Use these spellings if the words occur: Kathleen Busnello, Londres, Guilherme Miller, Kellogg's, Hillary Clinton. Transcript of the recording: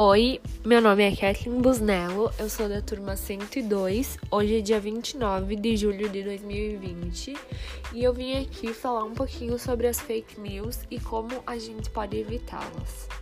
Oi, meu nome é Kathleen Busnello, eu sou da turma 102, hoje é dia 29 de julho de 2020 e eu vim aqui falar um pouquinho sobre as fake news e como a gente pode evitá-las.